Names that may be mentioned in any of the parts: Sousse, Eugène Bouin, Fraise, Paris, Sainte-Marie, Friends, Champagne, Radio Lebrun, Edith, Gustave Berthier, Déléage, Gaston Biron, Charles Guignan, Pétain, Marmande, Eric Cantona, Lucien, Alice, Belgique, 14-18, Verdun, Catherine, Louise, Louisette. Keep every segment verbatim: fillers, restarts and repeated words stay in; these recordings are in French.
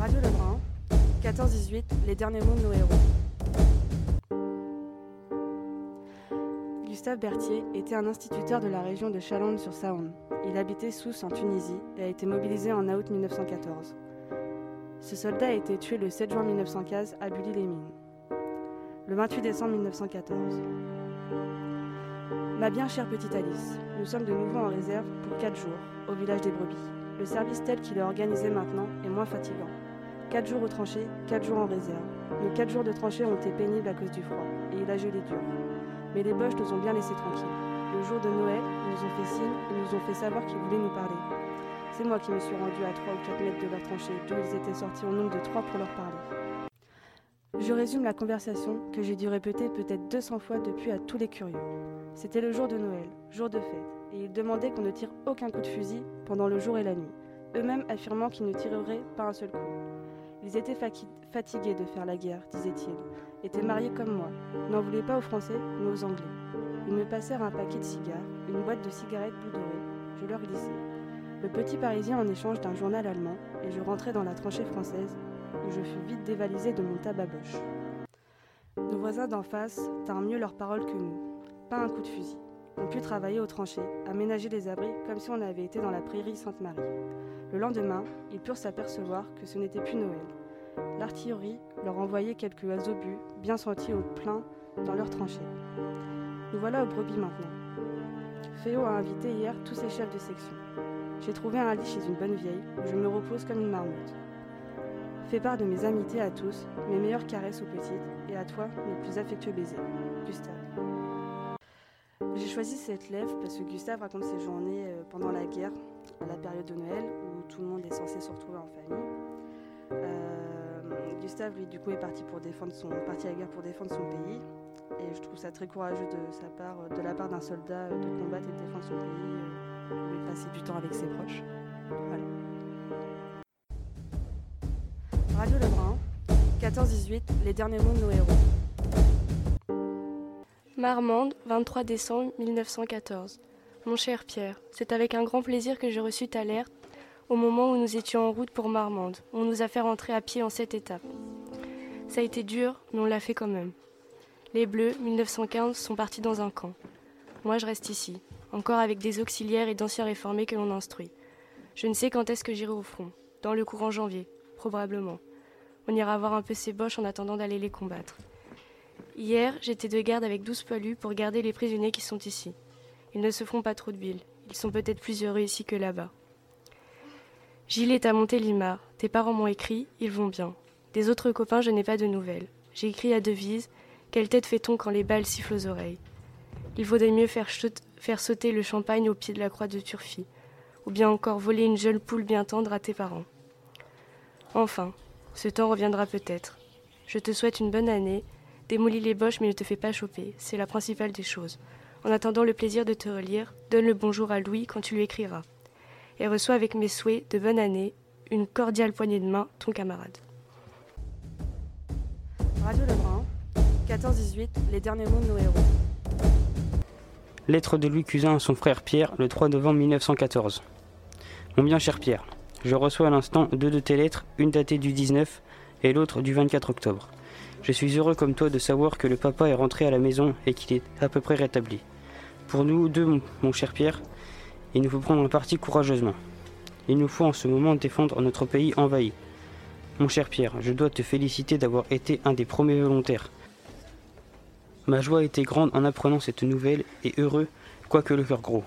Radio Lebrun, quatorze dix-huit, les derniers mots de nos héros. Gustave Berthier était un instituteur de la région de Chalon-sur-Saône. Il habitait Sousse en Tunisie et a été mobilisé en août mille neuf cent quatorze. Ce soldat a été tué le sept juin mille neuf cent quinze à Bully-les-Mines. Le vingt-huit décembre mille neuf cent quatorze. Ma bien chère petite Alice, nous sommes de nouveau en réserve pour quatre jours, au village des Brebis. Le service tel qu'il est organisé maintenant est moins fatigant. quatre jours aux tranchées, quatre jours en réserve. Nos quatre jours de tranchées ont été pénibles à cause du froid, et il a gelé dur. Mais les Boches nous ont bien laissés tranquilles. Le jour de Noël, ils nous ont fait signe et nous ont fait savoir qu'ils voulaient nous parler. C'est moi qui me suis rendue à trois ou quatre mètres de leur tranchée, d'où ils étaient sortis au nombre de trois pour leur parler. Je résume la conversation que j'ai dû répéter peut-être deux cents fois depuis à tous les curieux. C'était le jour de Noël, jour de fête, et ils demandaient qu'on ne tire aucun coup de fusil pendant le jour et la nuit, eux-mêmes affirmant qu'ils ne tireraient pas un seul coup. Ils étaient faqui- fatigués de faire la guerre, disaient-ils, étaient mariés comme moi, n'en voulaient pas aux Français, mais aux Anglais. Ils me passèrent un paquet de cigares, une boîte de cigarettes bout doré. Je leur glissais le petit Parisien en échange d'un journal allemand, et je rentrais dans la tranchée française, où je fus vite dévalisé de mon tabac Boche. Nos voisins d'en face tinrent mieux leurs paroles que nous. Pas un coup de fusil. On put travailler aux tranchées, aménager les abris, comme si on avait été dans la prairie Sainte-Marie. Le lendemain, ils purent s'apercevoir que ce n'était plus Noël. L'artillerie leur envoyait quelques oiseaux-buts, bien sentis au plein dans leurs tranchées. Nous voilà aux Brebis maintenant. Féo a invité hier tous ses chefs de section. J'ai trouvé un lit chez une bonne vieille, où je me repose comme une marmotte. Fais part de mes amitiés à tous, mes meilleures caresses aux petites, et à toi, mes plus affectueux baisers. Gustave. J'ai choisi cette lettre parce que Gustave raconte ses journées pendant la guerre, à la période de Noël, où tout le monde est censé se retrouver en famille. Euh, Gustave, lui, du coup, est parti, pour défendre son, parti à la guerre pour défendre son pays, et je trouve ça très courageux de, sa part, de la part d'un soldat de combattre et de défendre son pays, euh, et de passer du temps avec ses proches. Voilà. Radio Lebrun, quatorze dix-huit, les derniers mots de nos héros. Marmande, vingt-trois décembre mille neuf cent quatorze. Mon cher Pierre, c'est avec un grand plaisir que j'ai reçu ta lettre au moment où nous étions en route pour Marmande. On nous a fait rentrer à pied en cette étape. Ça a été dur, mais on l'a fait quand même. Les Bleus, mille neuf cent quinze, sont partis dans un camp. Moi, je reste ici, encore avec des auxiliaires et d'anciens réformés que l'on instruit. Je ne sais quand est-ce que j'irai au front, dans le courant janvier. Probablement. On ira voir un peu ces Boches en attendant d'aller les combattre. Hier, j'étais de garde avec douze Poilus pour garder les prisonniers qui sont ici. Ils ne se feront pas trop de bile. Ils sont peut-être plus heureux ici que là-bas. Gilles est à Montélimar. Tes parents m'ont écrit, ils vont bien. Des autres copains, je n'ai pas de nouvelles. J'ai écrit à Devise, quelle tête fait-on quand les balles sifflent aux oreilles? Il vaudrait mieux faire, chute, faire sauter le champagne au pied de la croix de Turfie, ou bien encore voler une jeune poule bien tendre à tes parents. Enfin, ce temps reviendra peut-être. Je te souhaite une bonne année. Démolis les Boches mais ne te fais pas choper, c'est la principale des choses. En attendant le plaisir de te relire, donne le bonjour à Louis quand tu lui écriras. Et reçois avec mes souhaits de bonne année, une cordiale poignée de main, ton camarade. Radio Lebrun, quatorze dix-huit, les derniers mots de nos héros. Lettre de Louis Cusin à son frère Pierre, le trois novembre mille neuf cent quatorze. Mon bien cher Pierre, je reçois à l'instant deux de tes lettres, une datée du dix-neuf et l'autre du vingt-quatre octobre. Je suis heureux comme toi de savoir que le papa est rentré à la maison et qu'il est à peu près rétabli. Pour nous deux, mon cher Pierre, il nous faut prendre un parti courageusement. Il nous faut en ce moment défendre notre pays envahi. Mon cher Pierre, je dois te féliciter d'avoir été un des premiers volontaires. Ma joie était grande en apprenant cette nouvelle et heureux, quoique le cœur gros.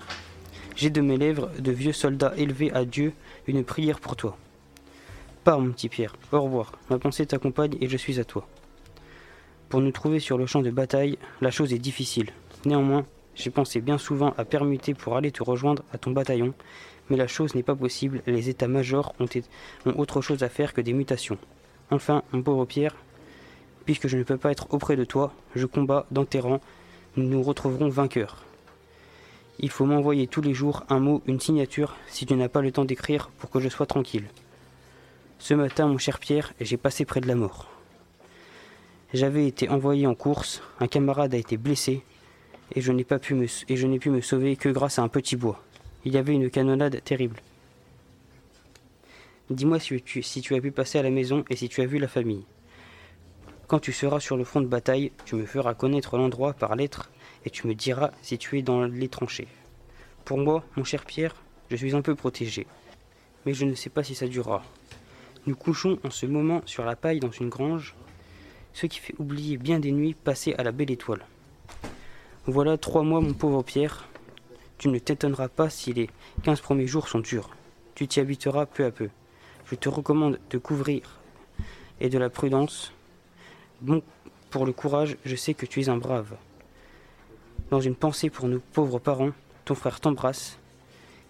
J'ai de mes lèvres, de vieux soldats élevés à Dieu, une prière pour toi. Pars, mon petit Pierre, au revoir, ma pensée t'accompagne et je suis à toi. Pour nous trouver sur le champ de bataille, la chose est difficile. Néanmoins, j'ai pensé bien souvent à permuter pour aller te rejoindre à ton bataillon, mais la chose n'est pas possible, les états-majors ont, é- ont autre chose à faire que des mutations. Enfin, mon pauvre Pierre, puisque je ne peux pas être auprès de toi, je combats dans tes rangs, nous nous retrouverons vainqueurs. Il faut m'envoyer tous les jours un mot, une signature, si tu n'as pas le temps d'écrire, pour que je sois tranquille. Ce matin, mon cher Pierre, j'ai passé près de la mort. J'avais été envoyé en course, un camarade a été blessé, et je n'ai pas pu me, et je n'ai pu me sauver que grâce à un petit bois. Il y avait une canonnade terrible. Dis-moi si tu, si tu as pu passer à la maison et si tu as vu la famille. Quand tu seras sur le front de bataille, tu me feras connaître l'endroit par lettre et tu me diras si tu es dans les tranchées. Pour moi, mon cher Pierre, je suis un peu protégé, mais je ne sais pas si ça durera. Nous couchons en ce moment sur la paille dans une grange, ce qui fait oublier bien des nuits passées à la belle étoile. Voilà trois mois, mon pauvre Pierre. Tu ne t'étonneras pas si les quinze premiers jours sont durs. Tu t'y habiteras peu à peu. Je te recommande de couvrir et de la prudence. Bon, pour le courage, je sais que tu es un brave. Dans une pensée pour nos pauvres parents, ton frère t'embrasse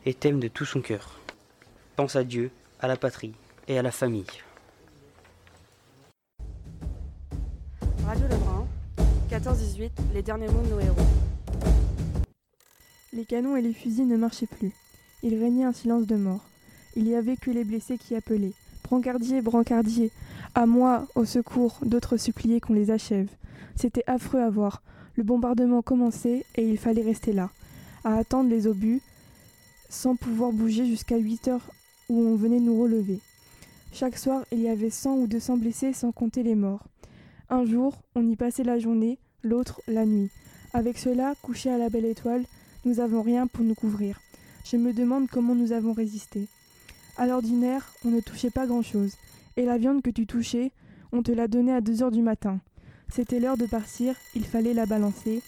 et t'aime de tout son cœur. Pense à Dieu, à la patrie et à la famille. Radio Lebrun, quatorze dix-huit, les derniers mots de nos héros. Les canons et les fusils ne marchaient plus. Il régnait un silence de mort. Il n'y avait que les blessés qui appelaient. Brancardier, brancardier, à moi, au secours, d'autres suppliaient qu'on les achève. C'était affreux à voir. Le bombardement commençait et il fallait rester là, à attendre les obus, sans pouvoir bouger jusqu'à huit heures où on venait nous relever. Chaque soir, il y avait cent ou deux cents blessés sans compter les morts. Un jour, on y passait la journée, l'autre, la nuit. Avec cela, couchés à la belle étoile, nous n'avons rien pour nous couvrir. Je me demande comment nous avons résisté. À l'ordinaire, on ne touchait pas grand-chose. Et la viande que tu touchais, on te la donnait à deux heures du matin. C'était l'heure de partir, il fallait la balancer.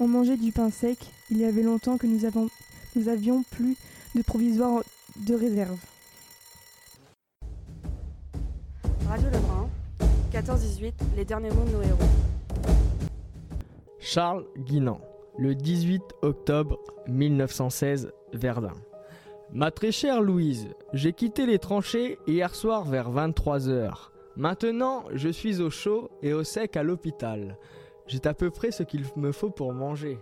On mangeait du pain sec, il y avait longtemps que nous avons, nous avions plus de provisoires de réserve. Radio Lebrun, quatorze dix-huit, les derniers mots de nos héros. Charles Guignan, le dix-huit octobre mille neuf cent seize, Verdun. Ma très chère Louise, j'ai quitté les tranchées hier soir vers vingt-trois heures. Maintenant, je suis au chaud et au sec à l'hôpital. J'ai à peu près ce qu'il me faut pour manger.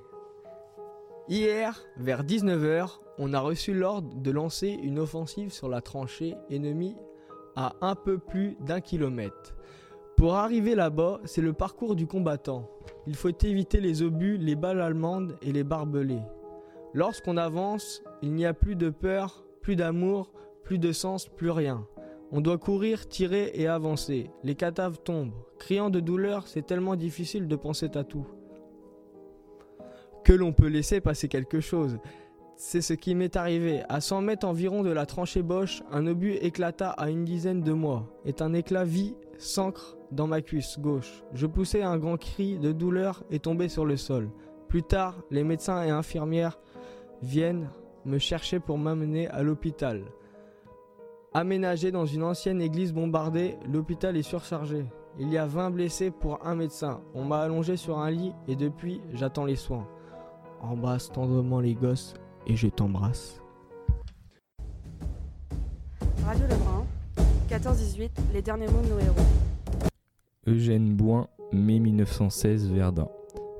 Hier, vers dix-neuf heures, on a reçu l'ordre de lancer une offensive sur la tranchée ennemie à un peu plus d'un kilomètre. Pour arriver là-bas, c'est le parcours du combattant. Il faut éviter les obus, les balles allemandes et les barbelés. Lorsqu'on avance, il n'y a plus de peur, plus d'amour, plus de sens, plus rien. On doit courir, tirer et avancer. Les cadavres tombent. Criant de douleur, c'est tellement difficile de penser à tout. Que l'on peut laisser passer quelque chose. C'est ce qui m'est arrivé. À cent mètres environ de la tranchée Boche, un obus éclata à une dizaine de mois. Et un éclat vit, s'ancre dans ma cuisse gauche. Je poussai un grand cri de douleur et tombai sur le sol. Plus tard, les médecins et infirmières viennent me chercher pour m'amener à l'hôpital. Aménagé dans une ancienne église bombardée, l'hôpital est surchargé. Il y a vingt blessés pour un médecin. On m'a allongé sur un lit et depuis, j'attends les soins. Embrasse tendrement les gosses et je t'embrasse. Radio Lebrun, quatorze dix-huit, les derniers mots de nos héros. Eugène Bouin, mai mille neuf cent seize, Verdun.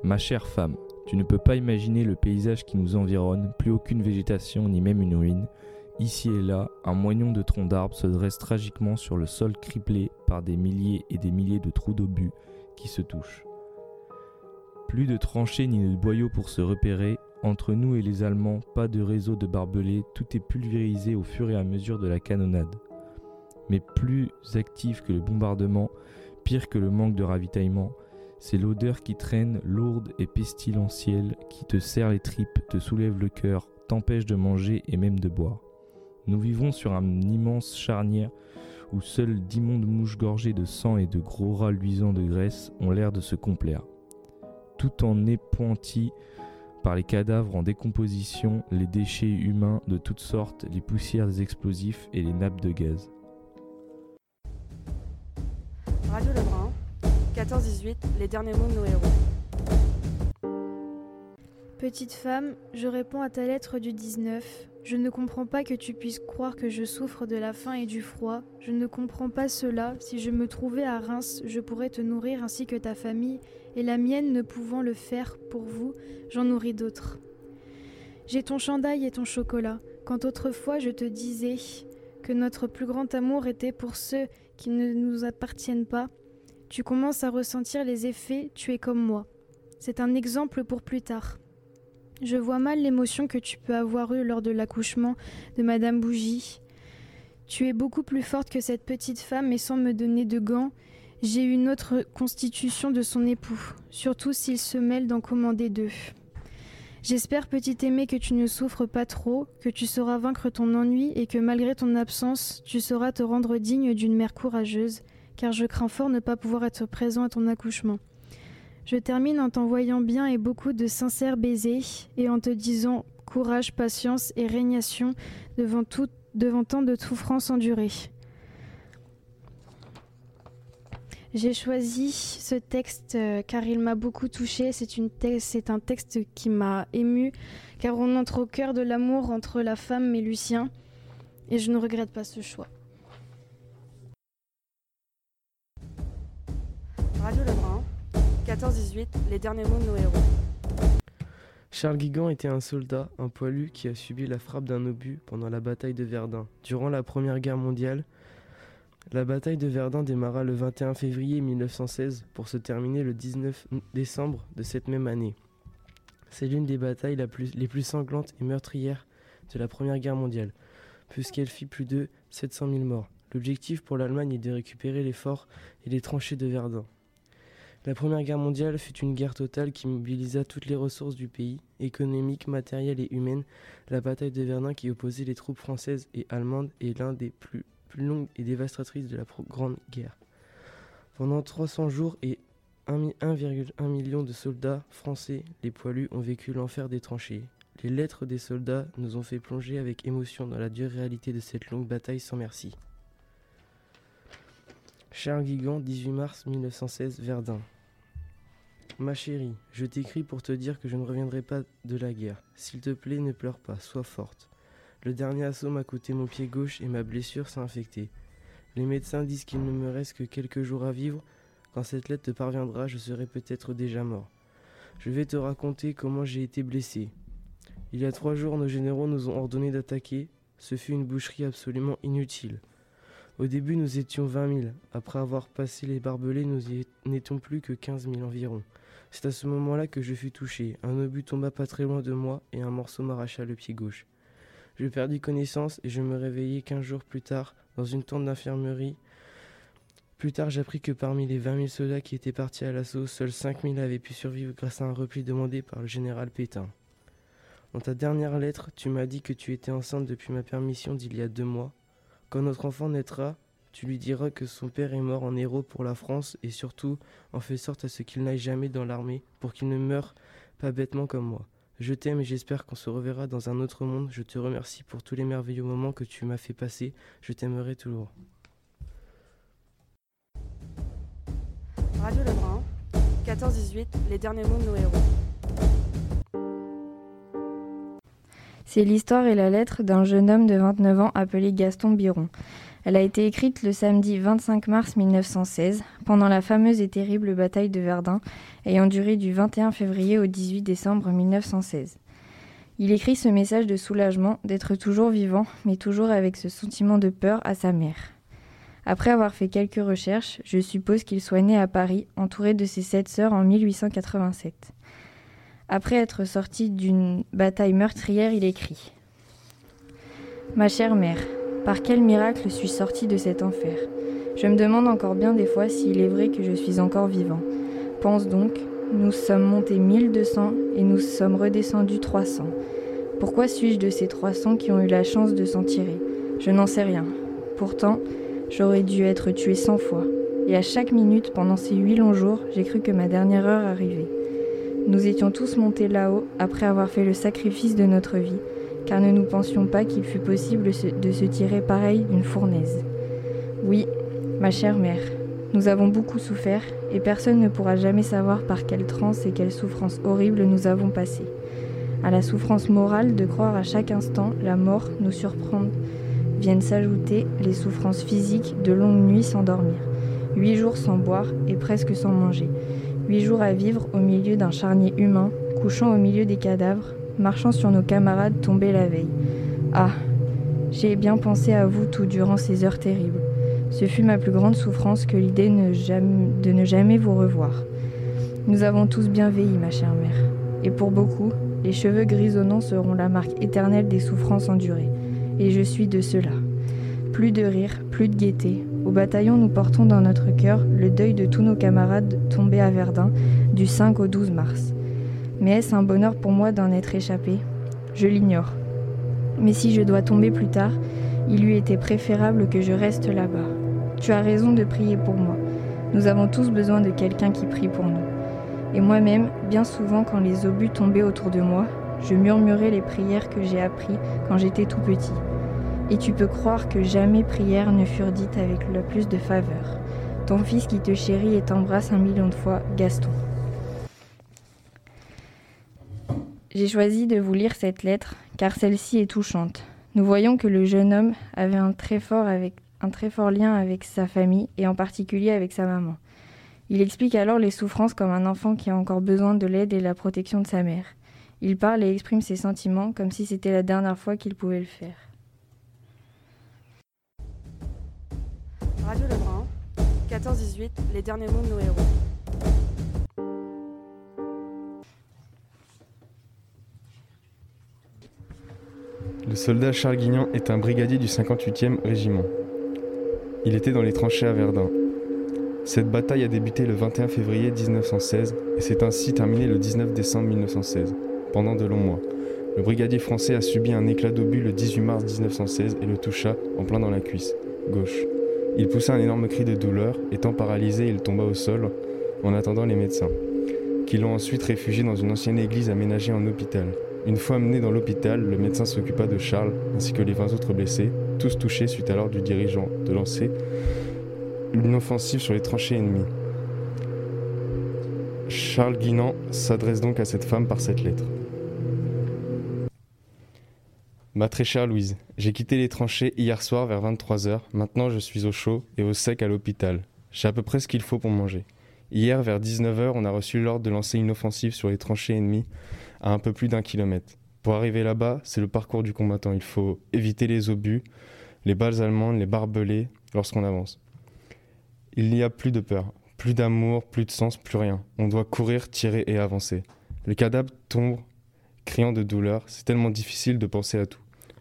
Ma chère femme, tu ne peux pas imaginer le paysage qui nous environne, plus aucune végétation ni même une ruine. Ici et là, un moignon de tronc d'arbre se dresse tragiquement sur le sol criblé par des milliers et des milliers de trous d'obus qui se touchent. Plus de tranchées ni de boyaux pour se repérer, entre nous et les Allemands, pas de réseau de barbelés, tout est pulvérisé au fur et à mesure de la canonnade. Mais plus actif que le bombardement, pire que le manque de ravitaillement, c'est l'odeur qui traîne, lourde et pestilentielle, qui te serre les tripes, te soulève le cœur, t'empêche de manger et même de boire. Nous vivons sur un immense charnière où seules d'immondes mouches gorgées de sang et de gros rats luisants de graisse ont l'air de se complaire. Tout en épointis par les cadavres en décomposition, les déchets humains de toutes sortes, les poussières des explosifs et les nappes de gaz. Radio Lebrun, quatorze dix-huit, les derniers mots de nos héros. Petite femme, je réponds à ta lettre du dix-neuf. Je ne comprends pas que tu puisses croire que je souffre de la faim et du froid. Je ne comprends pas cela. Si je me trouvais à Reims, je pourrais te nourrir ainsi que ta famille, et la mienne ne pouvant le faire pour vous, j'en nourris d'autres. J'ai ton chandail et ton chocolat. Quand autrefois je te disais que notre plus grand amour était pour ceux qui ne nous appartiennent pas, tu commences à ressentir les effets, tu es comme moi. C'est un exemple pour plus tard. Je vois mal l'émotion que tu peux avoir eue lors de l'accouchement de Madame Bougie. Tu es beaucoup plus forte que cette petite femme, et sans me donner de gants, j'ai une autre constitution de son époux, surtout s'il se mêle d'en commander deux. J'espère, petit aimé, que tu ne souffres pas trop, que tu sauras vaincre ton ennui et que malgré ton absence, tu sauras te rendre digne d'une mère courageuse, car je crains fort ne pas pouvoir être présent à ton accouchement. Je termine en t'envoyant bien et beaucoup de sincères baisers et en te disant courage, patience et régnation devant, tout, devant tant de souffrances endurées. J'ai choisi ce texte car il m'a beaucoup touchée. C'est, une te- c'est un texte qui m'a émue, car on entre au cœur de l'amour entre la femme et Lucien, et je ne regrette pas ce choix. Radio Lebrun, quatorze dix-huit, les derniers mots de nos héros. Charles Guignan était un soldat, un poilu qui a subi la frappe d'un obus pendant la bataille de Verdun. Durant la Première Guerre mondiale, la bataille de Verdun démarra le vingt et un février mille neuf cent seize pour se terminer le dix-neuf décembre de cette même année. C'est l'une des batailles la plus, les plus sanglantes et meurtrières de la Première Guerre mondiale, puisqu'elle fit plus de sept cent mille morts. L'objectif pour l'Allemagne est de récupérer les forts et les tranchées de Verdun. La Première Guerre mondiale fut une guerre totale qui mobilisa toutes les ressources du pays, économiques, matérielles et humaines. La bataille de Verdun, qui opposait les troupes françaises et allemandes, est l'un des plus plus longue et dévastatrice de la Grande Guerre. Pendant trois cents jours et un virgule un million de soldats français, les Poilus, ont vécu l'enfer des tranchées. Les lettres des soldats nous ont fait plonger avec émotion dans la dure réalité de cette longue bataille sans merci. Charles Guignan, dix-huit mars mille neuf cent seize, Verdun. Ma chérie, je t'écris pour te dire que je ne reviendrai pas de la guerre. S'il te plaît, ne pleure pas, sois forte. Le dernier assaut m'a coûté mon pied gauche et ma blessure s'est infectée. Les médecins disent qu'il ne me reste que quelques jours à vivre. Quand cette lettre te parviendra, je serai peut-être déjà mort. Je vais te raconter comment j'ai été blessé. Il y a trois jours, nos généraux nous ont ordonné d'attaquer. Ce fut une boucherie absolument inutile. Au début, nous étions vingt mille. Après avoir passé les barbelés, nous n'étions plus que quinze mille environ. C'est à ce moment-là que je fus touché. Un obus tomba pas très loin de moi et un morceau m'arracha le pied gauche. Je perdis connaissance et je me réveillai quinze jours plus tard dans une tente d'infirmerie. Plus tard, j'appris que parmi les vingt mille soldats qui étaient partis à l'assaut, seuls cinq mille avaient pu survivre grâce à un repli demandé par le général Pétain. Dans ta dernière lettre, tu m'as dit que tu étais enceinte depuis ma permission d'il y a deux mois. Quand notre enfant naîtra, tu lui diras que son père est mort en héros pour la France et surtout en fait sorte à ce qu'il n'aille jamais dans l'armée pour qu'il ne meure pas bêtement comme moi. Je t'aime et j'espère qu'on se reverra dans un autre monde. Je te remercie pour tous les merveilleux moments que tu m'as fait passer. Je t'aimerai toujours. Radio Lebrun, quatorze dix-huit, les derniers mots de nos héros. C'est l'histoire et la lettre d'un jeune homme de vingt-neuf ans appelé Gaston Biron. Elle a été écrite le samedi vingt-cinq mars mille neuf cent seize, pendant la fameuse et terrible bataille de Verdun, ayant duré du vingt et un février au dix-huit décembre mille neuf cent seize. Il écrit ce message de soulagement, d'être toujours vivant, mais toujours avec ce sentiment de peur, à sa mère. Après avoir fait quelques recherches, je suppose qu'il soit né à Paris, entouré de ses sept sœurs en mille huit cent quatre-vingt-sept. Après être sorti d'une bataille meurtrière, il écrit « Ma chère mère, par quel miracle suis-je sorti de cet enfer? Je me demande encore bien des fois s'il est vrai que je suis encore vivant. Pense donc, nous sommes montés mille deux cents et nous sommes redescendus trois cents. Pourquoi suis-je de ces trois cents qui ont eu la chance de s'en tirer? Je n'en sais rien. Pourtant, j'aurais dû être tué cent fois. Et à chaque minute, pendant ces huit longs jours, j'ai cru que ma dernière heure arrivait. Nous étions tous montés là-haut après avoir fait le sacrifice de notre vie, car ne nous pensions pas qu'il fût possible de se tirer pareil d'une fournaise. Oui, ma chère mère, nous avons beaucoup souffert, et personne ne pourra jamais savoir par quelle transe et quelle souffrance horrible nous avons passé. À la souffrance morale de croire à chaque instant la mort nous surprendre, viennent s'ajouter les souffrances physiques de longues nuits sans dormir, huit jours sans boire et presque sans manger, huit jours à vivre au milieu d'un charnier humain, couchant au milieu des cadavres, marchant sur nos camarades tombés la veille. Ah, j'ai bien pensé à vous tout durant ces heures terribles. Ce fut ma plus grande souffrance que l'idée ne jamais, de ne jamais vous revoir. Nous avons tous bien vieilli, ma chère mère. Et pour beaucoup, les cheveux grisonnants seront la marque éternelle des souffrances endurées. Et je suis de ceux-là. Plus de rire, plus de gaieté. Au bataillon, nous portons dans notre cœur le deuil de tous nos camarades tombés à Verdun du cinq au douze mars. Mais est-ce un bonheur pour moi d'en être échappé? Je l'ignore. Mais si je dois tomber plus tard, il lui était préférable que je reste là-bas. Tu as raison de prier pour moi. Nous avons tous besoin de quelqu'un qui prie pour nous. Et moi-même, bien souvent quand les obus tombaient autour de moi, je murmurais les prières que j'ai apprises quand j'étais tout petit. Et tu peux croire que jamais prières ne furent dites avec le plus de faveur. Ton fils qui te chérit et t'embrasse un million de fois, Gaston. J'ai choisi de vous lire cette lettre, car celle-ci est touchante. Nous voyons que le jeune homme avait un très fort, avec, un très fort lien avec sa famille, et en particulier avec sa maman. Il explique alors les souffrances comme un enfant qui a encore besoin de l'aide et la protection de sa mère. Il parle et exprime ses sentiments comme si c'était la dernière fois qu'il pouvait le faire. Radio Lebrun, quatorze dix-huit, les derniers mots de nos héros. Le soldat Charles Guignan est un brigadier du cinquante-huitième régiment. Il était dans les tranchées à Verdun. Cette bataille a débuté le vingt et un février dix-neuf cent seize et s'est ainsi terminée le dix-neuf décembre mille neuf cent seize. Pendant de longs mois, le brigadier français a subi un éclat d'obus le dix-huit mars mille neuf cent seize et le toucha en plein dans la cuisse gauche. Il poussa un énorme cri de douleur, étant paralysé, il tomba au sol en attendant les médecins, qui l'ont ensuite réfugié dans une ancienne église aménagée en hôpital. Une fois amené dans l'hôpital, le médecin s'occupa de Charles ainsi que les vingt autres blessés, tous touchés suite à l'ordre du dirigeant de lancer une offensive sur les tranchées ennemies. Charles Guignan s'adresse donc à cette femme par cette lettre. Ma très chère Louise, j'ai quitté les tranchées hier soir vers vingt-trois heures. Maintenant, je suis au chaud et au sec à l'hôpital. J'ai à peu près ce qu'il faut pour manger. Hier, vers dix-neuf heures, on a reçu l'ordre de lancer une offensive sur les tranchées ennemies à un peu plus d'un kilomètre. Pour arriver là-bas, c'est le parcours du combattant. Il faut éviter les obus, les balles allemandes, les barbelés lorsqu'on avance. Il n'y a plus de peur, plus d'amour, plus de sens, plus rien. On doit courir, tirer et avancer. Les cadavres tombent, criant de douleur. C'est tellement difficile de penser à tout,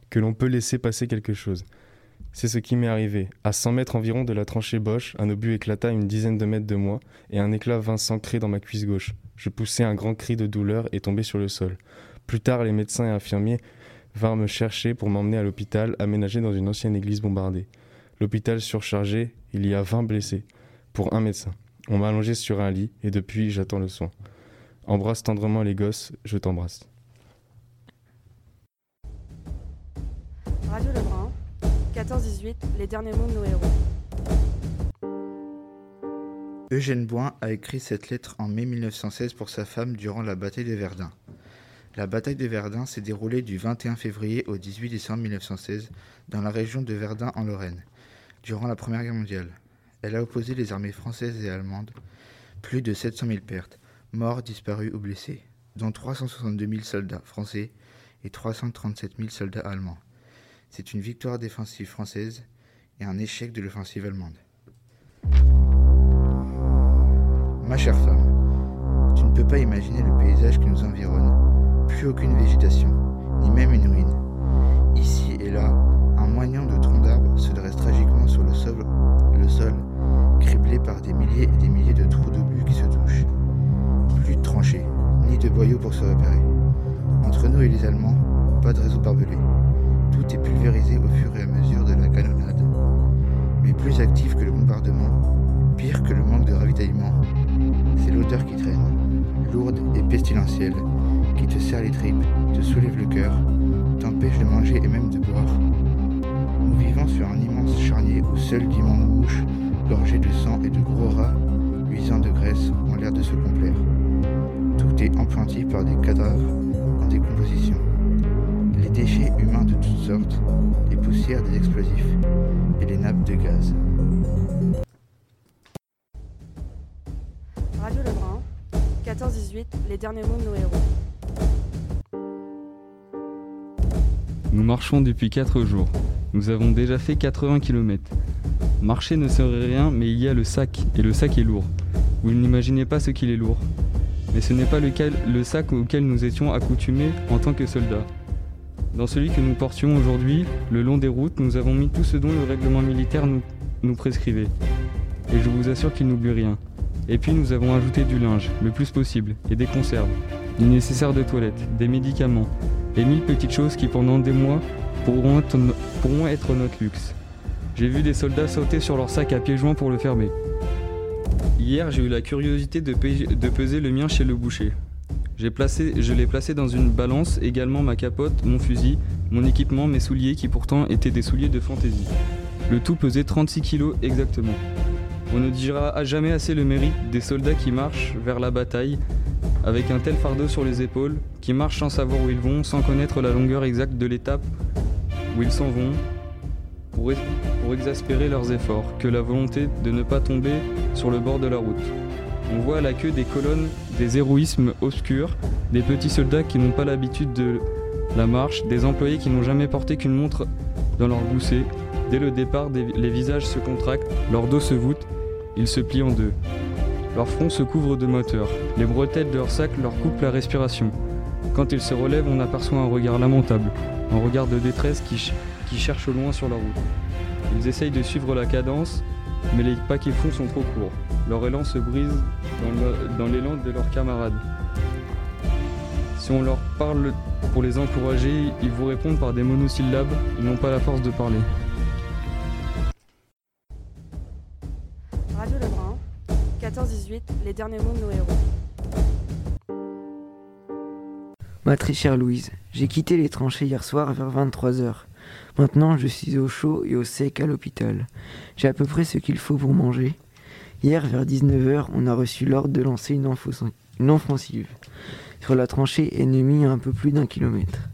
que l'on peut laisser passer quelque chose. C'est ce qui m'est arrivé. À cent mètres environ de la tranchée Boche, un obus éclata à une dizaine de mètres de moi et un éclat vint s'ancrer dans ma cuisse gauche. Je poussai un grand cri de douleur et tombai sur le sol. Plus tard, les médecins et infirmiers vinrent me chercher pour m'emmener à l'hôpital, aménagé dans une ancienne église bombardée. L'hôpital surchargé, il y a vingt blessés, pour un médecin. On m'a allongé sur un lit et depuis, j'attends le soin. Embrasse tendrement les gosses, je t'embrasse. Radio Lebrun, quatorze dix-huit, les derniers mots de nos héros. Eugène Bouin a écrit cette lettre en mai mille neuf cent seize pour sa femme durant la bataille de Verdun. La bataille de Verdun s'est déroulée du vingt et un février au dix-huit décembre mille neuf cent seize dans la région de Verdun en Lorraine, durant la Première Guerre mondiale. Elle a opposé les armées françaises et allemandes, plus de sept cent mille pertes, morts, disparus ou blessés, dont trois cent soixante-deux mille soldats français et trois cent trente-sept mille soldats allemands. C'est une victoire défensive française et un échec de l'offensive allemande. Ma chère femme, tu ne peux pas imaginer le paysage qui nous environne. Plus aucune végétation, ni même une ruine. Ici et là, un moignon de tronc d'arbre se dresse tragiquement sur le sol, le sol, criblé par des milliers et des milliers de trous d'obus qui se touchent. Plus de tranchées, ni de boyaux pour se repérer. Entre nous et les Allemands, pas de réseau barbelé. Tout est pulvérisé au fur et à mesure de la canonnade. Mais plus actif que le bombardement, pire que le manque de ravitaillement, c'est l'odeur qui traîne, lourde et pestilentielle, qui te serre les tripes, te soulève le cœur, t'empêche de manger et même de boire. Nous vivons sur un immense charnier où seuls d'immenses mouches, gorgées de sang et de gros rats, luisants de graisse, ont l'air de se complaire. Tout est empointi par des cadavres en décomposition. Les déchets humains de toutes sortes, les poussières des explosifs et les nappes de gaz. Radio Lebrun, quatorze dix-huit, les derniers mots de nos héros. Nous marchons depuis quatre jours. Nous avons déjà fait quatre-vingts kilomètres. Marcher ne serait rien, mais il y a le sac, et le sac est lourd. Vous n'imaginez pas ce qu'il est lourd. Mais ce n'est pas lequel, le sac auquel nous étions accoutumés en tant que soldats. Dans celui que nous portions aujourd'hui, le long des routes, nous avons mis tout ce dont le règlement militaire nous, nous prescrivait. Et je vous assure qu'il n'oublie rien. Et puis nous avons ajouté du linge, le plus possible, et des conserves, du nécessaire de toilette, des médicaments, et mille petites choses qui pendant des mois pourront être, pourront être notre luxe. J'ai vu des soldats sauter sur leur sac à pieds joints pour le fermer. Hier, j'ai eu la curiosité de, pe- de peser le mien chez le boucher. J'ai placé, je l'ai placé dans une balance, également ma capote, mon fusil, mon équipement, mes souliers qui pourtant étaient des souliers de fantaisie. Le tout pesait trente-six kilos exactement. On ne dira à jamais assez le mérite des soldats qui marchent vers la bataille avec un tel fardeau sur les épaules, qui marchent sans savoir où ils vont, sans connaître la longueur exacte de l'étape où ils s'en vont, pour, ex- pour exaspérer leurs efforts, que la volonté de ne pas tomber sur le bord de la route. On voit à la queue des colonnes des héroïsmes obscurs, des petits soldats qui n'ont pas l'habitude de la marche, des employés qui n'ont jamais porté qu'une montre dans leur gousset. Dès le départ, des, les visages se contractent, leur dos se voûte, ils se plient en deux. Leur front se couvre de moteur, les bretelles de leur sac leur coupent la respiration. Quand ils se relèvent, on aperçoit un regard lamentable, un regard de détresse qui, ch- qui cherche au loin sur la route. Ils essayent de suivre la cadence, mais les pas qu'ils font sont trop courts. Leur élan se brise dans, le, dans l'élan de leurs camarades. Si on leur parle pour les encourager, ils vous répondent par des monosyllabes, ils n'ont pas la force de parler. Radio Lebrun, quatorze dix-huit, les derniers mots de nos héros. Ma très chère Louise, j'ai quitté les tranchées hier soir vers vingt-trois heures. Maintenant, je suis au chaud et au sec à l'hôpital. J'ai à peu près ce qu'il faut pour manger. Hier, vers dix-neuf heures, on a reçu l'ordre de lancer une, enfo- une offensive sur la tranchée ennemie à un peu plus d'un kilomètre.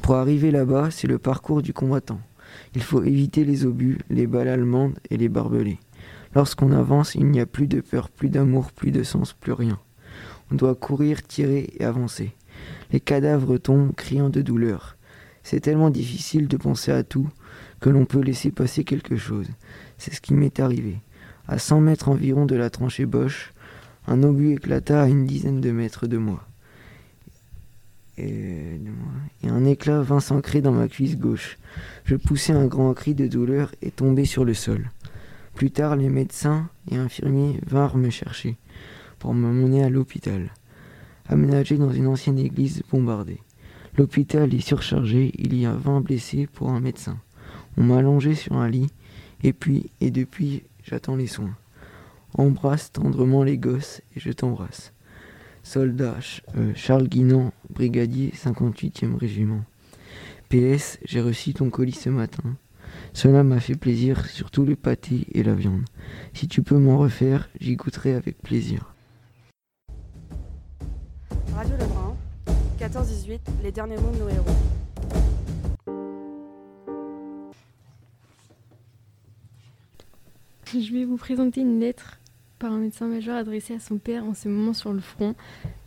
Pour arriver là-bas, c'est le parcours du combattant. Il faut éviter les obus, les balles allemandes et les barbelés. Lorsqu'on avance, il n'y a plus de peur, plus d'amour, plus de sens, plus rien. On doit courir, tirer et avancer. Les cadavres tombent, criant de douleur. C'est tellement difficile de penser à tout que l'on peut laisser passer quelque chose. C'est ce qui m'est arrivé. À cent mètres environ de la tranchée Boche, un obus éclata à une dizaine de mètres de moi. Et un éclat vint s'ancrer dans ma cuisse gauche. Je poussai un grand cri de douleur et tombai sur le sol. Plus tard, les médecins et infirmiers vinrent me chercher pour m'emmener à l'hôpital, aménagé dans une ancienne église bombardée. L'hôpital est surchargé, il y a vingt blessés pour un médecin. On m'a allongé sur un lit, et puis, et depuis, j'attends les soins. Embrasse tendrement les gosses, et je t'embrasse. Soldat euh, Charles Guignan, brigadier cinquante-huitième régiment. P S, j'ai reçu ton colis ce matin. Cela m'a fait plaisir, surtout le pâté et la viande. Si tu peux m'en refaire, j'y goûterai avec plaisir. Radio Lebrun, quatorze dix-huit, les derniers mots de nos héros. Je vais vous présenter une lettre par un médecin major adressé à son père en ce moment sur le front,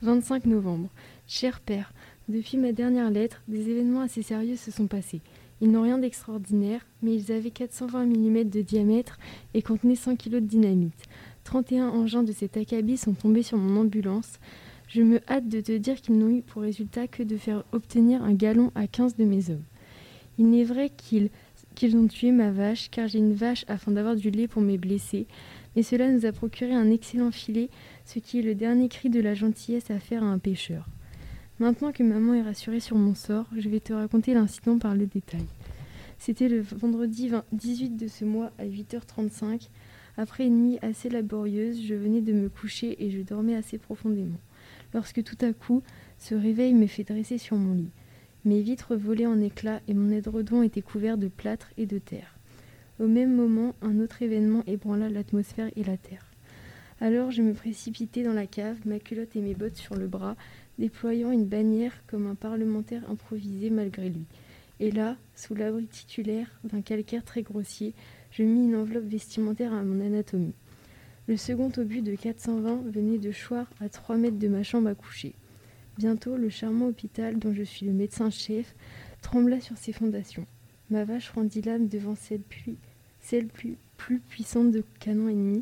vingt-cinq novembre. Cher père, depuis ma dernière lettre, des événements assez sérieux se sont passés. Ils n'ont rien d'extraordinaire, mais ils avaient quatre cent vingt millimètres de diamètre et contenaient cent kilos de dynamite. trente et un engins de cet acabit sont tombés sur mon ambulance. Je me hâte de te dire qu'ils n'ont eu pour résultat que de faire obtenir un galon à quinze de mes hommes. Il n'est vrai qu'ils, qu'ils ont tué ma vache, car j'ai une vache afin d'avoir du lait pour mes blessés. Mais cela nous a procuré un excellent filet, ce qui est le dernier cri de la gentillesse à faire à un pêcheur. Maintenant que maman est rassurée sur mon sort, je vais te raconter l'incident par le détail. C'était le vendredi dix-huit de ce mois à huit heures trente-cinq. Après une nuit assez laborieuse, je venais de me coucher et je dormais assez profondément. Lorsque tout à coup, ce réveil me fait dresser sur mon lit. Mes vitres volaient en éclats et mon édredon était couvert de plâtre et de terre. Au même moment, un autre événement ébranla l'atmosphère et la terre. Alors je me précipitai dans la cave, ma culotte et mes bottes sur le bras, déployant une bannière comme un parlementaire improvisé malgré lui. Et là, sous l'abri titulaire d'un calcaire très grossier, je mis une enveloppe vestimentaire à mon anatomie. Le second obus de quatre cent vingt venait de choir à trois mètres de ma chambre à coucher. Bientôt, le charmant hôpital dont je suis le médecin-chef trembla sur ses fondations. Ma vache rendit l'âme devant celle, plus, celle plus, plus puissante de canon ennemi.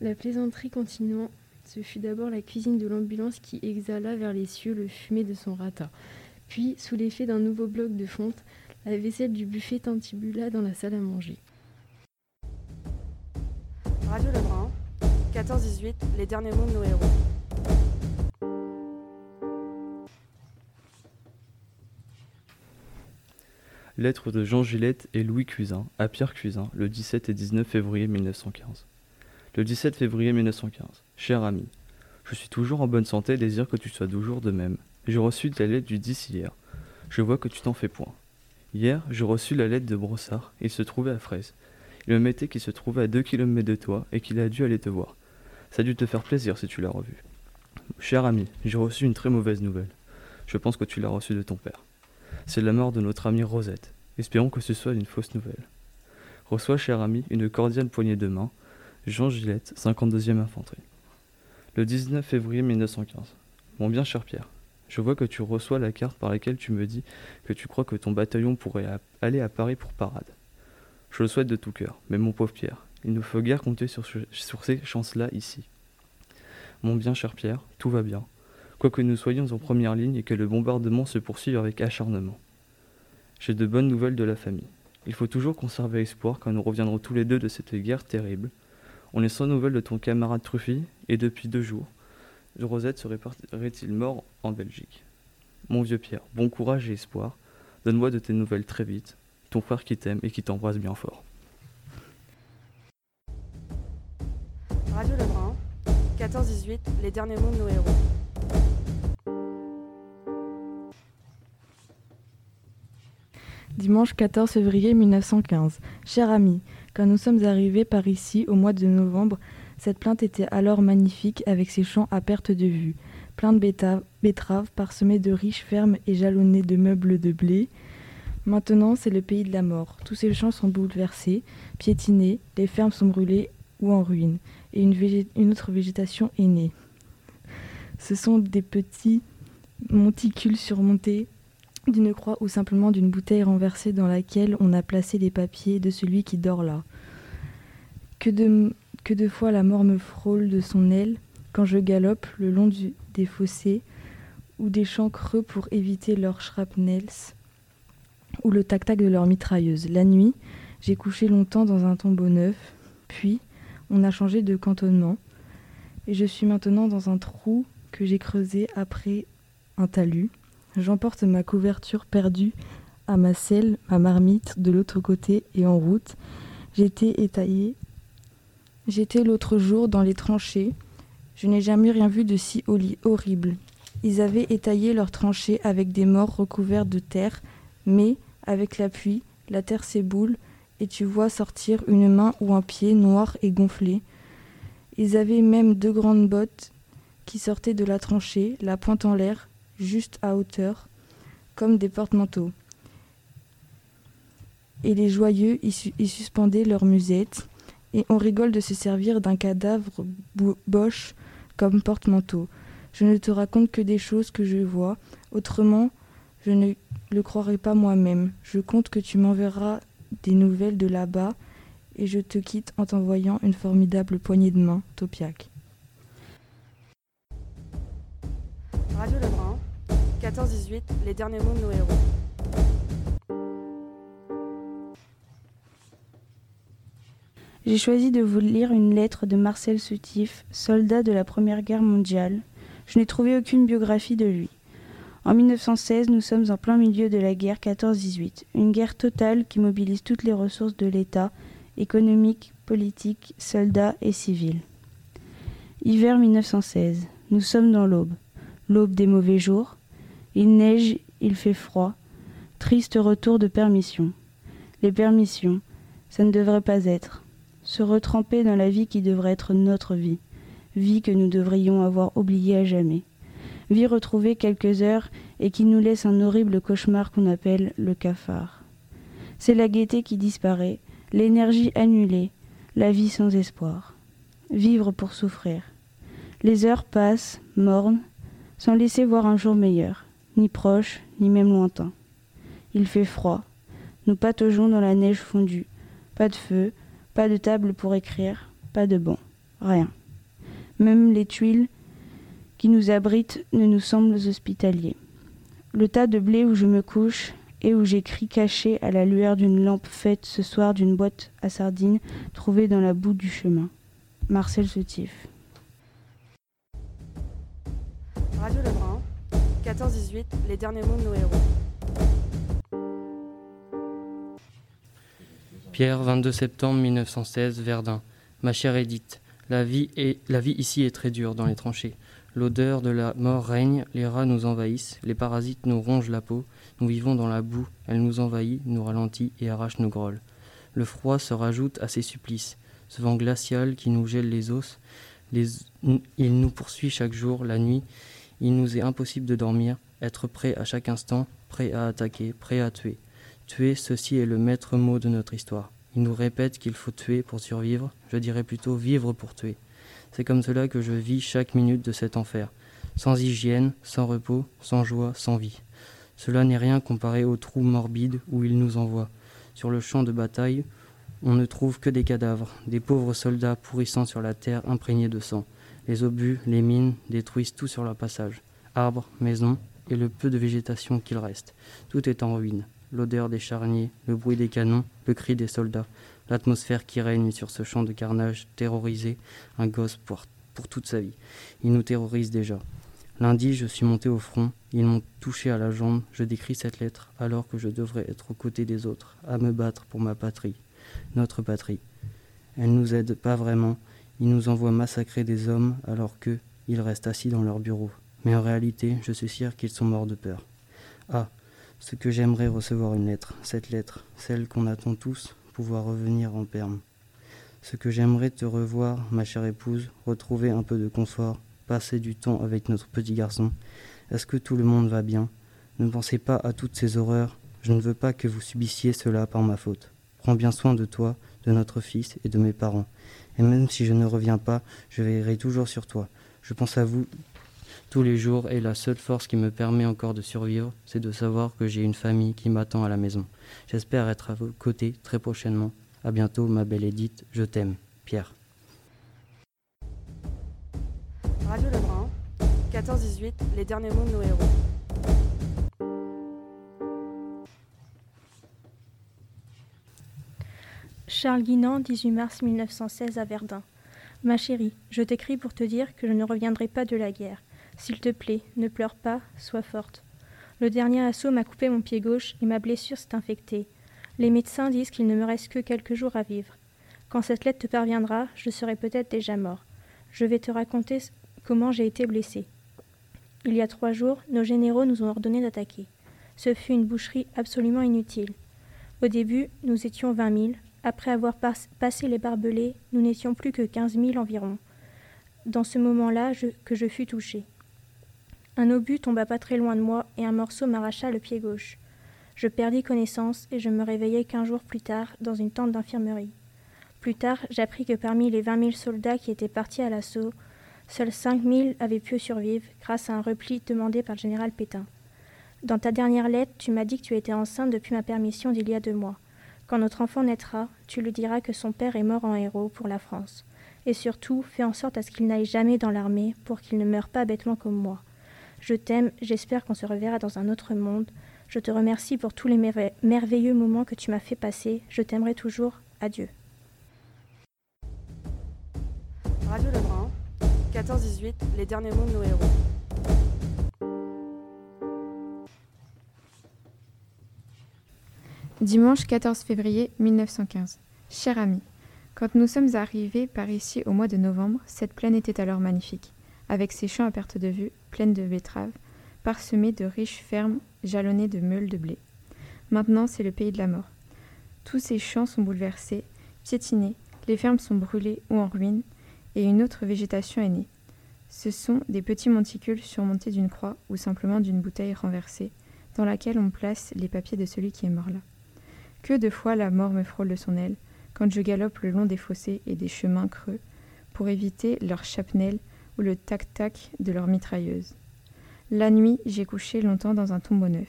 La plaisanterie continuant, ce fut d'abord la cuisine de l'ambulance qui exhala vers les cieux le fumet de son ratat, Puis, sous l'effet d'un nouveau bloc de fonte, la vaisselle du buffet tentibula dans la salle à manger. Radio Lebrun, quatorze dix-huit, les derniers mots de nos héros. Lettre de Jean Gillette et Louis Cusin à Pierre Cusin, le dix-sept et dix-neuf février mille neuf cent quinze. Le dix-sept février mille neuf cent quinze. Cher ami, je suis toujours en bonne santé et désire que tu sois toujours de même. J'ai reçu ta lettre du dix hier. Je vois que tu t'en fais point. Hier, je reçus la lettre de Brossard. Il se trouvait à Fraise. Il me mettait qu'il se trouvait à deux kilomètres de toi et qu'il a dû aller te voir. Ça a dû te faire plaisir si tu l'as revu. Cher ami, j'ai reçu une très mauvaise nouvelle. Je pense que tu l'as reçue de ton père. C'est la mort de notre amie Rosette. Espérons que ce soit une fausse nouvelle. Reçois, cher ami, une cordiale poignée de main. Jean Gillette, cinquante-deuxième Infanterie. Le dix-neuf février mille neuf cent quinze. Mon bien cher Pierre, je vois que tu reçois la carte par laquelle tu me dis que tu crois que ton bataillon pourrait a- aller à Paris pour parade. Je le souhaite de tout cœur, mais mon pauvre Pierre, il ne faut guère compter sur, ch- sur ces chances-là ici. Mon bien cher Pierre, tout va bien, quoique nous soyons en première ligne et que le bombardement se poursuive avec acharnement. J'ai de bonnes nouvelles de la famille. Il faut toujours conserver espoir quand nous reviendrons tous les deux de cette guerre terrible. On est sans nouvelles de ton camarade Truffy, et depuis deux jours, Rosette serait-il mort en Belgique. Mon vieux Pierre, bon courage et espoir. Donne-moi de tes nouvelles très vite. Ton frère qui t'aime et qui t'embrasse bien fort. Radio Lebrun, quatorze dix-huit, les derniers mots de nos héros. Dimanche quatorze février mille neuf cent quinze. Cher ami, quand nous sommes arrivés par ici au mois de novembre, cette plainte était alors magnifique avec ses champs à perte de vue. Plein de béta- betteraves parsemées de riches fermes et jalonnées de meubles de blé. Maintenant, c'est le pays de la mort. Tous ces champs sont bouleversés, piétinés, les fermes sont brûlées ou en ruine, et une, vég- une autre végétation est née. Ce sont des petits monticules surmontés d'une croix ou simplement d'une bouteille renversée dans laquelle on a placé les papiers de celui qui dort là. Que de, que de fois la mort me frôle de son aile quand je galope le long du, des fossés ou des champs creux pour éviter leurs shrapnels ou le tac-tac de leur mitrailleuse. La nuit, j'ai couché longtemps dans un tombeau neuf, puis on a changé de cantonnement, et je suis maintenant dans un trou que j'ai creusé après un talus. J'emporte ma couverture perdue à ma selle, ma marmite de l'autre côté, et en route, j'étais étayée. J'étais l'autre jour dans les tranchées, je n'ai jamais rien vu de si horrible. Ils avaient étayé leurs tranchées avec des morts recouverts de terre, mais, avec la pluie, la terre s'éboule et tu vois sortir une main ou un pied noir et gonflé. Ils avaient même deux grandes bottes qui sortaient de la tranchée, la pointe en l'air, juste à hauteur, comme des porte-manteaux. Et les joyeux y, su- y suspendaient leurs musettes, et on rigole de se servir d'un cadavre bo- boche comme porte-manteau. Je ne te raconte que des choses que je vois, autrement, je ne le croirai pas moi-même. Je compte que tu m'enverras des nouvelles de là-bas et je te quitte en t'envoyant une formidable poignée de main. Topiak. Radio Lebrun, quatorze dix-huit, les derniers mots de nos héros. J'ai choisi de vous lire une lettre de Marcel Soutif, soldat de la Première Guerre mondiale. Je n'ai trouvé aucune biographie de lui. En mille neuf cent seize, nous sommes en plein milieu de la guerre quatorze dix-huit, une guerre totale qui mobilise toutes les ressources de l'État, économiques, politiques, soldats et civils. Hiver mille neuf cent seize, nous sommes dans l'aube, l'aube des mauvais jours. Il neige, il fait froid, triste retour de permission. Les permissions, ça ne devrait pas être. Se retremper dans la vie qui devrait être notre vie, vie que nous devrions avoir oubliée à jamais. Vie retrouvée quelques heures et qui nous laisse un horrible cauchemar qu'on appelle le cafard. C'est la gaieté qui disparaît, l'énergie annulée, la vie sans espoir. Vivre pour souffrir. Les heures passent, mornes, sans laisser voir un jour meilleur, ni proche, ni même lointain. Il fait froid, nous pataugeons dans la neige fondue. Pas de feu, pas de table pour écrire, pas de banc, rien. Même les tuiles qui nous abritent ne nous semblent hospitaliers. le tas de blé où je me couche et où j'écris caché à la lueur d'une lampe faite ce soir d'une boîte à sardines trouvée dans la boue du chemin. Marcel Soutif. Radio Lebrun, quatorze dix-huit, les derniers mots de nos héros. Pierre, vingt-deux septembre mille neuf cent seize, Verdun. Ma chère Edith, la vie, est, la vie ici est très dure dans les tranchées. L'odeur de la mort règne, les rats nous envahissent, les parasites nous rongent la peau, nous vivons dans la boue, elle nous envahit, nous ralentit et arrache nos grolles. Le froid se rajoute à ces supplices, ce vent glacial qui nous gèle les os, les, il nous poursuit chaque jour, la nuit, il nous est impossible de dormir, être prêt à chaque instant, prêt à attaquer, prêt à tuer. Tuer, ceci est le maître mot de notre histoire. Il nous répète qu'il faut tuer pour survivre, je dirais plutôt vivre pour tuer. C'est comme cela que je vis chaque minute de cet enfer, sans hygiène, sans repos, sans joie, sans vie. Cela n'est rien comparé au trou morbide où il nous envoie. Sur le champ de bataille, on ne trouve que des cadavres, des pauvres soldats pourrissant sur la terre imprégnée de sang. Les obus, les mines détruisent tout sur leur passage, arbres, maisons et le peu de végétation qu'il reste. Tout est en ruine, l'odeur des charniers, le bruit des canons, le cri des soldats. L'atmosphère qui règne sur ce champ de carnage terrorisait un gosse pour, pour toute sa vie. Il nous terrorise déjà. Lundi, je suis monté au front. Ils m'ont touché à la jambe. Je décris cette lettre alors que je devrais être aux côtés des autres, à me battre pour ma patrie, notre patrie. Elle nous aide pas vraiment. Ils nous envoient massacrer des hommes alors qu'eux, ils restent assis dans leur bureau. Mais en réalité, je suis sûr qu'ils sont morts de peur. Ah, ce que j'aimerais recevoir une lettre, cette lettre, celle qu'on attend tous, pouvoir revenir en Perm. Ce que j'aimerais te revoir, ma chère épouse, retrouver un peu de confort, passer du temps avec notre petit garçon. Est-ce que tout le monde va bien? Ne pensez pas à toutes ces horreurs. Je ne veux pas que vous subissiez cela par ma faute. Prends bien soin de toi, de notre fils et de mes parents. Et même si je ne reviens pas, je veillerai toujours sur toi. Je pense à vous tous les jours et la seule force qui me permet encore de survivre, c'est de savoir que j'ai une famille qui m'attend à la maison. J'espère être à vos côtés très prochainement. À bientôt, ma belle Edith. Je t'aime. Pierre. Radio Lebrun, quatorze dix-huit, les derniers mots de nos héros. Charles Guignan, dix-huit mars mille neuf cent seize à Verdun. Ma chérie, je t'écris pour te dire que je ne reviendrai pas de la guerre. S'il te plaît, ne pleure pas, sois forte. Le dernier assaut m'a coupé mon pied gauche et ma blessure s'est infectée. Les médecins disent qu'il ne me reste que quelques jours à vivre. Quand cette lettre te parviendra, je serai peut-être déjà mort. Je vais te raconter comment j'ai été blessé. Il y a trois jours, nos généraux nous ont ordonné d'attaquer. Ce fut une boucherie absolument inutile. Au début, nous étions vingt mille. Après avoir pas- passé les barbelés, nous n'étions plus que quinze mille environ. Dans ce moment-là, je, que je fus touché. Un obus tomba pas très loin de moi et un morceau m'arracha le pied gauche. Je perdis connaissance et je me réveillai quinze jours plus tard dans une tente d'infirmerie. Plus tard, j'appris que parmi les vingt mille soldats qui étaient partis à l'assaut, seuls cinq mille avaient pu survivre grâce à un repli demandé par le général Pétain. Dans ta dernière lettre, tu m'as dit que tu étais enceinte depuis ma permission d'il y a deux mois. Quand notre enfant naîtra, tu lui diras que son père est mort en héros pour la France. Et surtout, fais en sorte à ce qu'il n'aille jamais dans l'armée pour qu'il ne meure pas bêtement comme moi. Je t'aime, j'espère qu'on se reverra dans un autre monde. Je te remercie pour tous les merve- merveilleux moments que tu m'as fait passer. Je t'aimerai toujours. Adieu. Radio Lebrun, quatorze dix-huit, les derniers mots de nos héros. Dimanche quatorze février mille neuf cent quinze. Cher ami, quand nous sommes arrivés par ici au mois de novembre, cette plaine était alors magnifique, avec ses champs à perte de vue, pleines de betteraves, parsemées de riches fermes jalonnées de meules de blé. Maintenant, c'est le pays de la mort. Tous ces champs sont bouleversés, piétinés, les fermes sont brûlées ou en ruine, et une autre végétation est née. Ce sont des petits monticules surmontés d'une croix ou simplement d'une bouteille renversée, dans laquelle on place les papiers de celui qui est mort là. Que de fois la mort me frôle de son aile, quand je galope le long des fossés et des chemins creux, pour éviter leurs chapnels, ou le tac-tac de leurs mitrailleuses. La nuit, j'ai couché longtemps dans un tombeau neuf.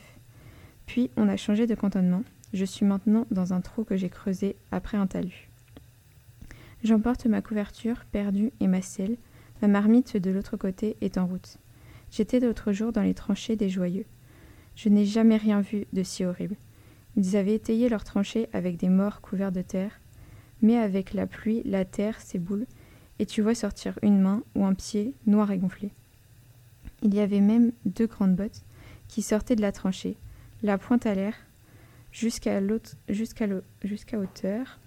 Puis, on a changé de cantonnement. Je suis maintenant dans un trou que j'ai creusé après un talus. J'emporte ma couverture, perdue, et ma selle. Ma marmite de l'autre côté est en route. J'étais l'autre jour dans les tranchées des Joyeux. Je n'ai jamais rien vu de si horrible. Ils avaient étayé leurs tranchées avec des morts couverts de terre, mais avec la pluie, la terre s'éboule, et tu vois sortir une main ou un pied noir et gonflé. Il y avait même deux grandes bottes qui sortaient de la tranchée, la pointe à l'air, jusqu'à, jusqu'à, jusqu'à hauteur,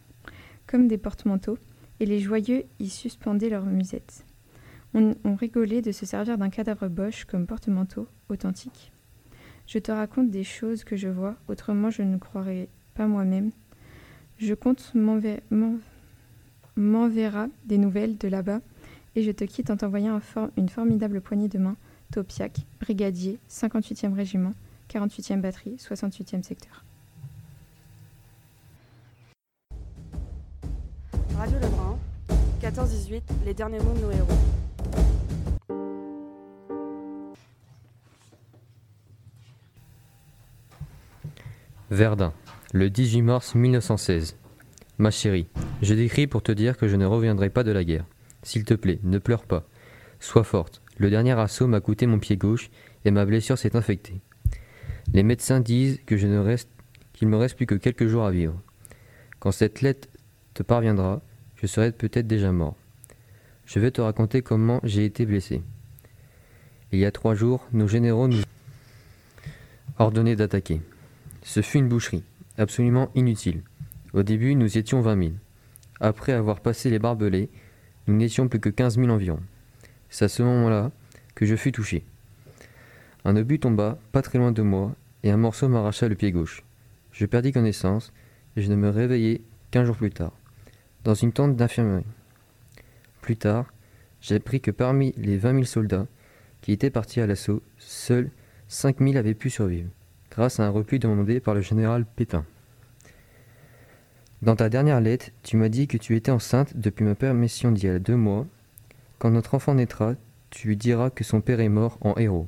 comme des porte-manteaux, et les joyeux y suspendaient leurs musettes. On, on rigolait de se servir d'un cadavre boche comme porte-manteau authentique. Je te raconte des choses que je vois, autrement je ne croirais pas moi-même. Je compte m'enver... m'enverra des nouvelles de là-bas et je te quitte en t'envoyant un for... une formidable poignée de main. Topiak, brigadier, cinquante-huitième régiment, quarante-huitième batterie, soixante-huitième secteur. Radio Lebrun, quatorze dix-huit, les derniers mots de nos héros. Verdun, le dix-huit mars mille neuf cent seize. Ma chérie, je t'écris pour te dire que je ne reviendrai pas de la guerre. S'il te plaît, ne pleure pas. Sois forte. Le dernier assaut m'a coûté mon pied gauche et ma blessure s'est infectée. Les médecins disent que je ne reste, qu'il me reste plus que quelques jours à vivre. Quand cette lettre te parviendra, je serai peut-être déjà mort. Je vais te raconter comment j'ai été blessé. Il y a trois jours, nos généraux nous ont ordonné d'attaquer. Ce fut une boucherie, absolument inutile. Au début, nous étions vingt mille. Après avoir passé les barbelés, nous n'étions plus que quinze mille environ. C'est à ce moment-là que je fus touché. Un obus tomba, pas très loin de moi, et un morceau m'arracha le pied gauche. Je perdis connaissance, et je ne me réveillai qu'un jour plus tard, dans une tente d'infirmerie. Plus tard, j'ai appris que parmi les vingt mille soldats qui étaient partis à l'assaut, seuls cinq mille avaient pu survivre, grâce à un repli demandé par le général Pétain. Dans ta dernière lettre, tu m'as dit que tu étais enceinte depuis ma permission d'il y a deux mois. Quand notre enfant naîtra, tu lui diras que son père est mort en héros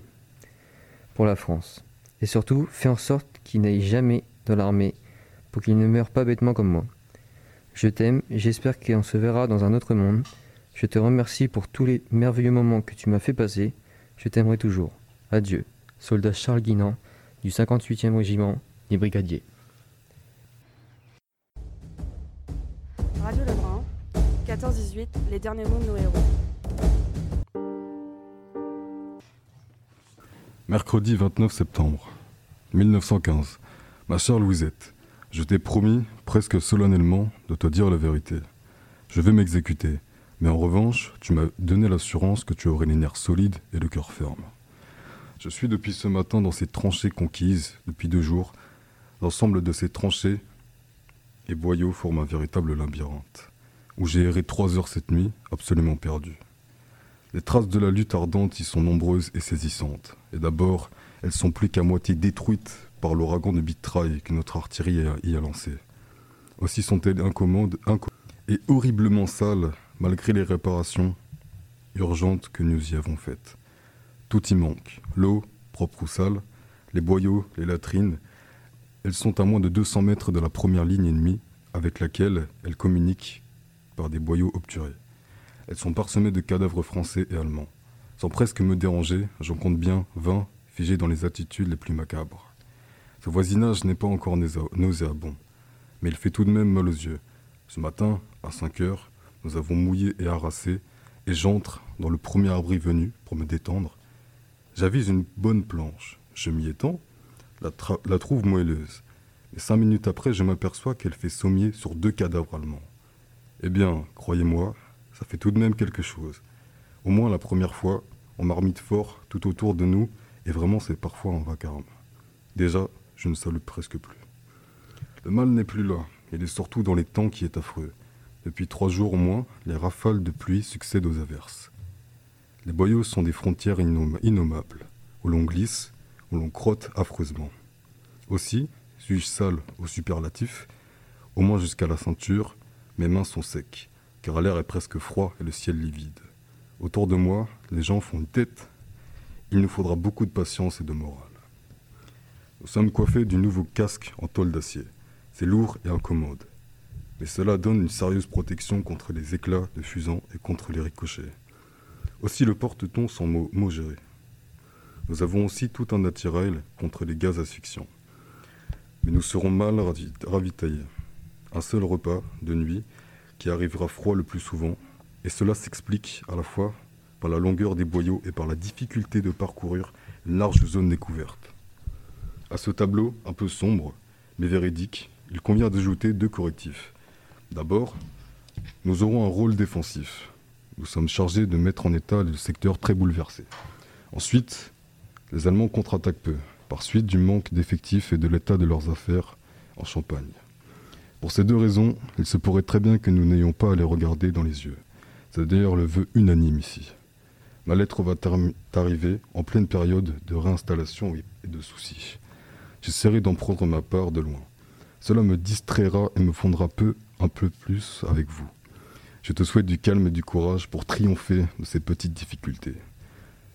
pour la France. Et surtout, fais en sorte qu'il n'aille jamais dans l'armée pour qu'il ne meure pas bêtement comme moi. Je t'aime, j'espère qu'on se verra dans un autre monde. Je te remercie pour tous les merveilleux moments que tu m'as fait passer. Je t'aimerai toujours. Adieu. Soldat Charles Guignan, du cinquante-huitième régiment des brigadiers. Radio Lebrun, quatorze dix-huit, les derniers mots de nos héros. Mercredi vingt-neuf septembre mille neuf cent quinze. Ma chère Louisette, je t'ai promis, presque solennellement, de te dire la vérité. Je vais m'exécuter, mais en revanche, tu m'as donné l'assurance que tu aurais les nerfs solides et le cœur ferme. Je suis depuis ce matin dans ces tranchées conquises, depuis deux jours. L'ensemble de ces tranchées et boyaux forme un véritable labyrinthe, où j'ai erré trois heures cette nuit, absolument perdu. Les traces de la lutte ardente y sont nombreuses et saisissantes. Et d'abord, elles sont plus qu'à moitié détruites par l'ouragan de mitraille que notre artillerie y a lancé. Aussi sont-elles incommodes inco- et horriblement sales, malgré les réparations urgentes que nous y avons faites. Tout y manque, l'eau, propre ou sale, les boyaux, les latrines. Elles sont à moins de deux cents mètres de la première ligne ennemie, avec laquelle elles communiquent par des boyaux obturés. Elles sont parsemées de cadavres français et allemands. Sans presque me déranger, j'en compte bien vingt, figés dans les attitudes les plus macabres. Ce voisinage n'est pas encore nauséabond, mais il fait tout de même mal aux yeux. Ce matin, à cinq heures, nous avons mouillé et harassé, et j'entre dans le premier abri venu pour me détendre. J'avise une bonne planche, je m'y étends, la, tra- la trouve moelleuse. Et cinq minutes après, je m'aperçois qu'elle fait sommier sur deux cadavres allemands. Eh bien, croyez-moi, ça fait tout de même quelque chose. Au moins la première fois, on marmite fort tout autour de nous, et vraiment c'est parfois un vacarme. Déjà, je ne salue presque plus. Le mal n'est plus là, il est surtout dans les temps qui est affreux. Depuis trois jours au moins, les rafales de pluie succèdent aux averses. Les boyaux sont des frontières innom- innommables, où l'on glisse, où l'on crotte affreusement. Aussi, suis-je sale au superlatif, au moins jusqu'à la ceinture, mes mains sont secs, car l'air est presque froid et le ciel livide. Autour de moi, les gens font une tête. Il nous faudra beaucoup de patience et de morale. Nous sommes coiffés du nouveau casque en tôle d'acier. C'est lourd et incommode, mais cela donne une sérieuse protection contre les éclats de fusants et contre les ricochets. Aussi le porte-t-on sans mot, mot géré. Nous avons aussi tout un attirail contre les gaz asphyxiants. Mais nous serons mal ravitaillés. Un seul repas de nuit qui arrivera froid le plus souvent, et cela s'explique à la fois par la longueur des boyaux et par la difficulté de parcourir une large zone découverte. À ce tableau, un peu sombre, mais véridique, il convient d'ajouter deux correctifs. D'abord, nous aurons un rôle défensif. Nous sommes chargés de mettre en état le secteur très bouleversé. Ensuite, les Allemands contre-attaquent peu, par suite du manque d'effectifs et de l'état de leurs affaires en Champagne. Pour ces deux raisons, il se pourrait très bien que nous n'ayons pas à les regarder dans les yeux. C'est d'ailleurs le vœu unanime ici. Ma lettre va t'arriver en pleine période de réinstallation et de soucis. J'essaierai d'en prendre ma part de loin. Cela me distraira et me fondra peu, un peu plus avec vous. Je te souhaite du calme et du courage pour triompher de ces petites difficultés.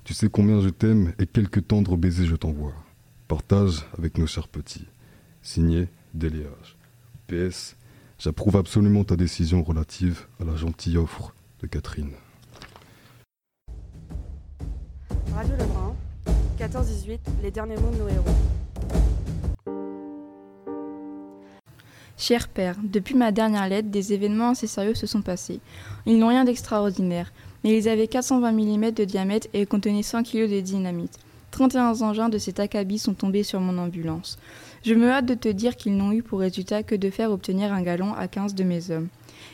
Tu sais combien je t'aime et quelques tendres baisers je t'envoie. Partage avec nos chers petits. Signé Déléage. P S. J'approuve absolument ta décision relative à la gentille offre de Catherine. Radio Lebrun, quatorze dix-huit, les derniers mots de nos héros. Cher père, depuis ma dernière lettre, des événements assez sérieux se sont passés. Ils n'ont rien d'extraordinaire, mais ils avaient quatre cent vingt millimètres de diamètre et contenaient cent kilos de dynamite. trente et un engins de cet acabit sont tombés sur mon ambulance. Je me hâte de te dire qu'ils n'ont eu pour résultat que de faire obtenir un gallon à quinze de mes hommes.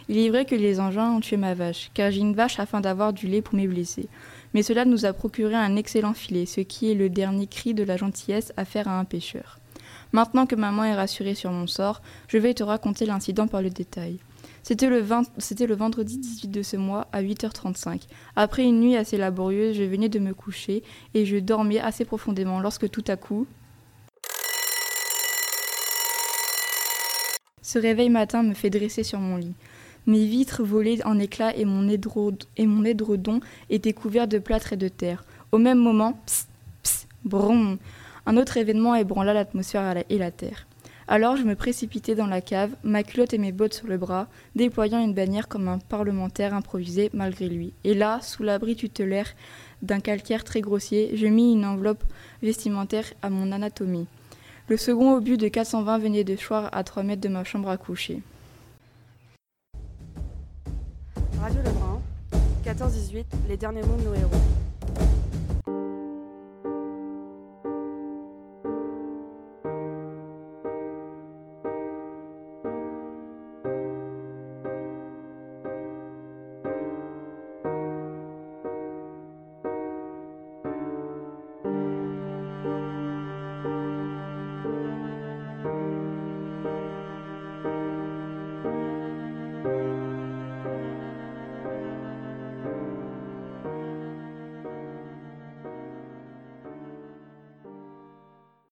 Il est vrai que les engins ont tué ma vache, car j'ai une vache afin d'avoir du lait pour mes blessés. Mais cela nous a procuré un excellent filet, ce qui est le dernier cri de la gentillesse à faire à un pêcheur. Maintenant que maman est rassurée sur mon sort, je vais te raconter l'incident par le détail. C'était le, vingt, c'était le vendredi dix-huit de ce mois à huit heures trente-cinq. Après une nuit assez laborieuse, je venais de me coucher et je dormais assez profondément lorsque tout à coup... Ce réveil matin me fait dresser sur mon lit. Mes vitres volaient en éclats et mon, édredon, et mon édredon était couvert de plâtre et de terre. Au même moment, pss, pss, bron. Un autre événement ébranla l'atmosphère et la terre. Alors je me précipitai dans la cave, ma culotte et mes bottes sur le bras, déployant une bannière comme un parlementaire improvisé malgré lui. Et là, sous l'abri tutelaire d'un calcaire très grossier, je mis une enveloppe vestimentaire à mon anatomie. Le second obus de quatre cent vingt venait de choir à trois mètres de ma chambre à coucher. Radio Lebrun, quatorze dix-huit, les derniers mots de nos héros.